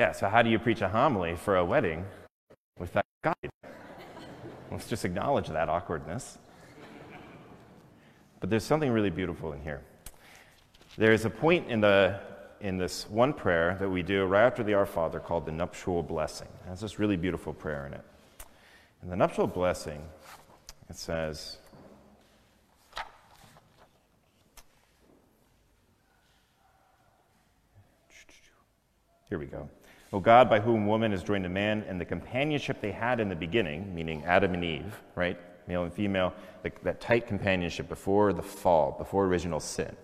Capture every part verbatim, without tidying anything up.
Yeah, so how do you preach a homily for a wedding with that guide? Let's just acknowledge that awkwardness. But there's something really beautiful in here. There is a point in the in this one prayer that we do right after the Our Father called the nuptial blessing. It has this really beautiful prayer in it. In the nuptial blessing, it says, here we go. O God, by whom woman is joined to man, and the companionship they had in the beginning, meaning Adam and Eve, right? Male and female, the, that tight companionship before the fall, before original sin,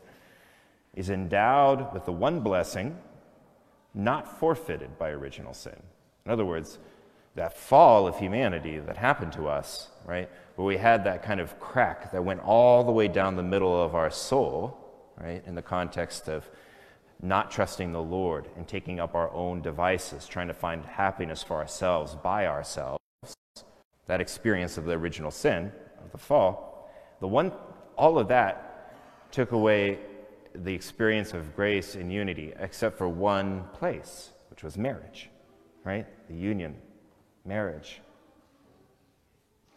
is endowed with the one blessing not forfeited by original sin. In other words, that fall of humanity that happened to us, right, where we had that kind of crack that went all the way down the middle of our soul, right, in the context of not trusting the Lord and taking up our own devices, trying to find happiness for ourselves by ourselves, that experience of the original sin, of the fall, the one, all of that took away the experience of grace and unity, except for one place, which was marriage, right? The union, marriage.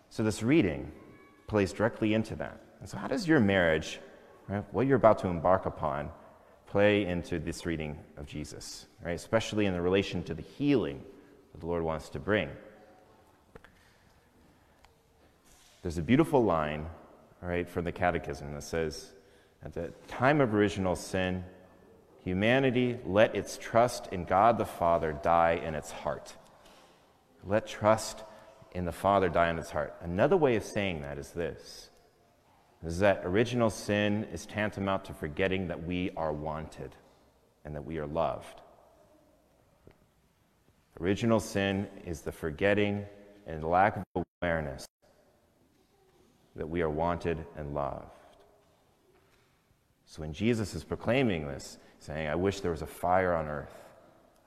So this reading plays directly into that. And so how does your marriage, right, what you're about to embark upon, play into this reading of Jesus, right? Especially in the relation to the healing that the Lord wants to bring. There's a beautiful line, right, from the Catechism that says, at the time of original sin, humanity let its trust in God the Father die in its heart. Let trust in the Father die in its heart. Another way of saying that is this. Is that original sin is tantamount to forgetting that we are wanted and that we are loved. Original sin is the forgetting and lack of awareness that we are wanted and loved. So when Jesus is proclaiming this, saying, I wish there was a fire on earth.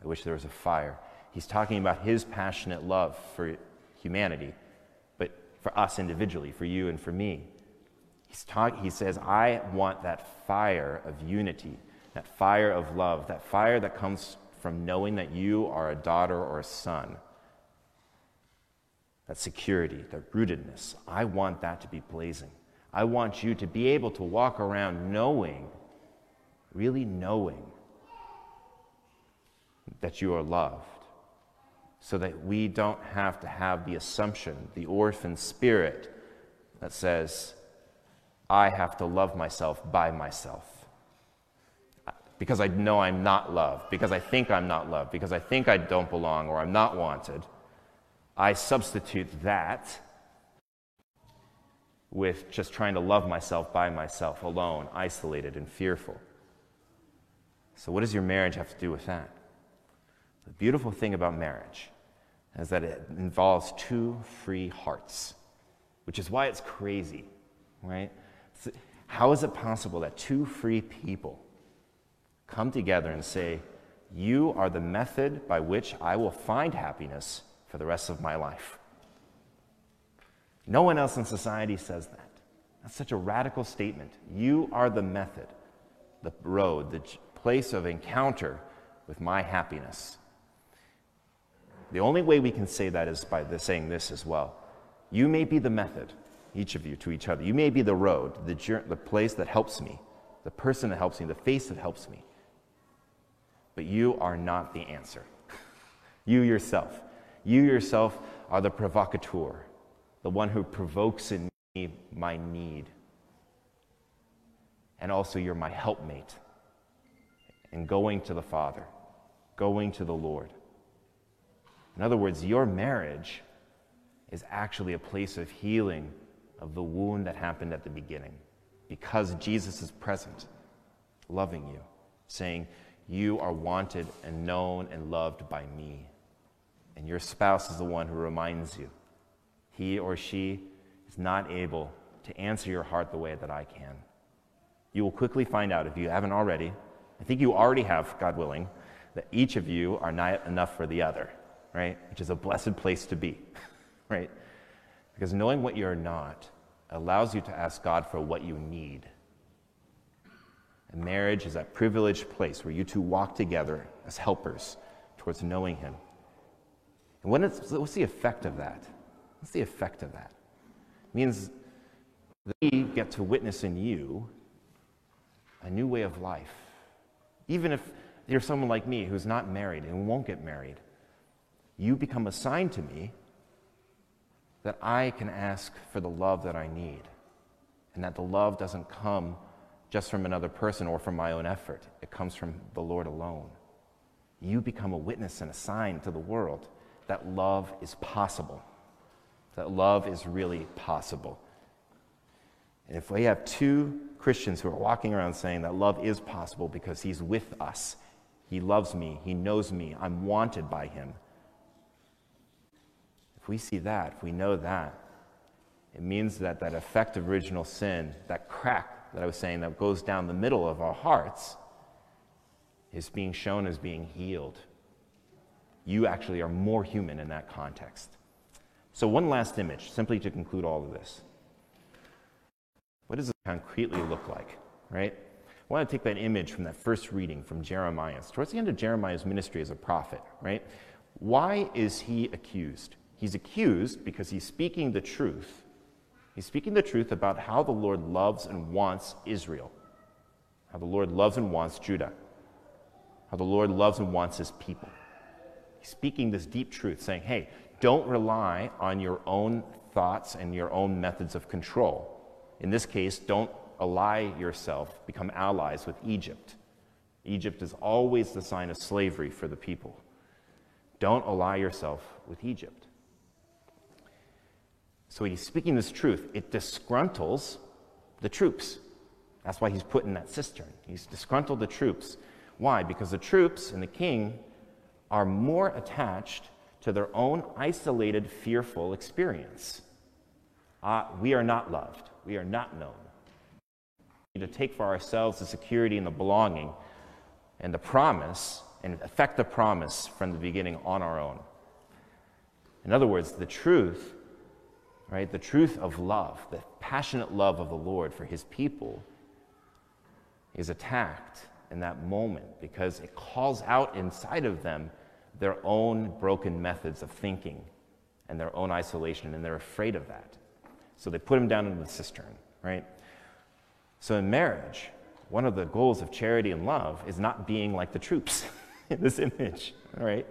I wish there was a fire. He's talking about his passionate love for humanity, but for us individually, for you and for me. He's talk, he says, I want that fire of unity, that fire of love, that fire that comes from knowing that you are a daughter or a son. That security, that rootedness, I want that to be blazing. I want you to be able to walk around knowing, really knowing, that you are loved, so that we don't have to have the assumption, the orphan spirit that says, I have to love myself by myself because I know I'm not loved, because I think I'm not loved, because I think I don't belong or I'm not wanted. I substitute that with just trying to love myself by myself, alone, isolated, and fearful. So what does your marriage have to do with that? The beautiful thing about marriage is that it involves two free hearts, which is why it's crazy, right? How is it possible that two free people come together and say, you are the method by which I will find happiness for the rest of my life? No one else in society says that. That's such a radical statement. You are the method, the road, the place of encounter with my happiness. The only way we can say that is by saying this as well. You may be the method, each of you, to each other. You may be the road, the, journey, the place that helps me, the person that helps me, the face that helps me. But you are not the answer. You yourself. You yourself are the provocateur, the one who provokes in me my need. And also you're my helpmate in going to the Father, going to the Lord. In other words, your marriage is actually a place of healing of the wound that happened at the beginning, because Jesus is present, loving you, saying, you are wanted and known and loved by me. And your spouse is the one who reminds you. He or she is not able to answer your heart the way that I can. You will quickly find out, if you haven't already, I think you already have, God willing, that each of you are not enough for the other, right? Which is a blessed place to be, right? Because knowing what you're not allows you to ask God for what you need. And marriage is that privileged place where you two walk together as helpers towards knowing him. And what is, what's the effect of that? What's the effect of that? It means they get to witness in you a new way of life. Even if you're someone like me who's not married and won't get married, you become a sign to me that I can ask for the love that I need, and that the love doesn't come just from another person or from my own effort. It comes from the Lord alone. You become a witness and a sign to the world that love is possible, that love is really possible. And if we have two Christians who are walking around saying that love is possible because he's with us, he loves me, he knows me, I'm wanted by him, if we see that, if we know that, it means that that effect of original sin, that crack that I was saying that goes down the middle of our hearts, is being shown as being healed. You actually are more human in that context. So one last image, simply to conclude all of this. What does it concretely look like, right? I want to take that image from that first reading from Jeremiah. It's towards the end of Jeremiah's ministry as a prophet, right? Why is he accused? He's accused because he's speaking the truth. He's speaking the truth about how the Lord loves and wants Israel, how the Lord loves and wants Judah, how the Lord loves and wants his people. He's speaking this deep truth, saying, hey, don't rely on your own thoughts and your own methods of control. In this case, don't ally yourself, become allies with Egypt. Egypt is always the sign of slavery for the people. Don't ally yourself with Egypt. So he's speaking this truth. It disgruntles the troops. That's why he's put in that cistern. He's disgruntled the troops. Why? Because the troops and the king are more attached to their own isolated, fearful experience. Uh, we are not loved. We are not known. We need to take for ourselves the security and the belonging and the promise, and affect the promise from the beginning on our own. In other words, the truth, right, the truth of love, the passionate love of the Lord for his people is attacked in that moment because it calls out inside of them their own broken methods of thinking and their own isolation, and they're afraid of that. So they put him down into the cistern, right? So in marriage, one of the goals of charity and love is not being like the troops in this image, all right?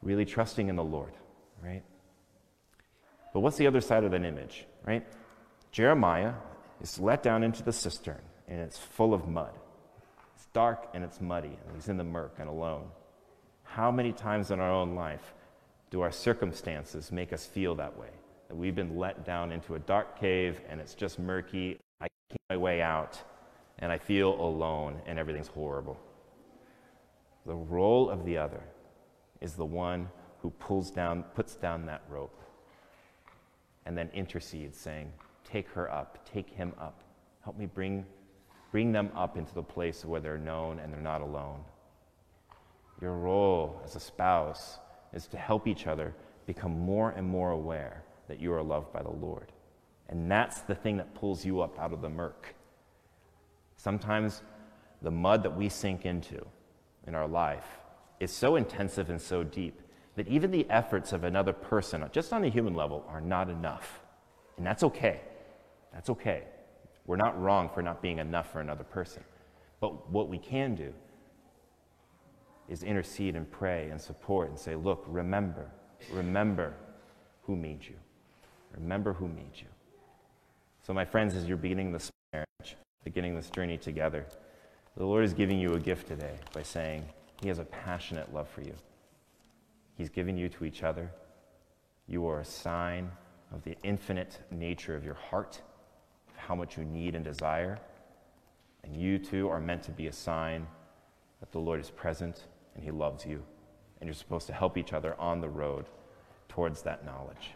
Really trusting in the Lord, right? But what's the other side of that image, right? Jeremiah is let down into the cistern, and it's full of mud. It's dark and it's muddy, and he's in the murk and alone. How many times in our own life do our circumstances make us feel that way? That we've been let down into a dark cave and it's just murky, I can't get my way out, and I feel alone and everything's horrible. The role of the other is the one who pulls down, puts down that rope and then intercedes saying, take her up, take him up, help me bring, bring them up into the place where they're known and they're not alone. Your role as a spouse is to help each other become more and more aware that you are loved by the Lord. And that's the thing that pulls you up out of the murk. Sometimes the mud that we sink into in our life is so intensive and so deep that even the efforts of another person, just on a human level, are not enough. And that's okay. That's okay. We're not wrong for not being enough for another person. But what we can do is intercede and pray and support and say, look, remember, remember who made you. Remember who made you. So my friends, as you're beginning this marriage, beginning this journey together, the Lord is giving you a gift today by saying he has a passionate love for you. He's given you to each other. You are a sign of the infinite nature of your heart, of how much you need and desire. And you too are meant to be a sign that the Lord is present and he loves you, and you're supposed to help each other on the road towards that knowledge.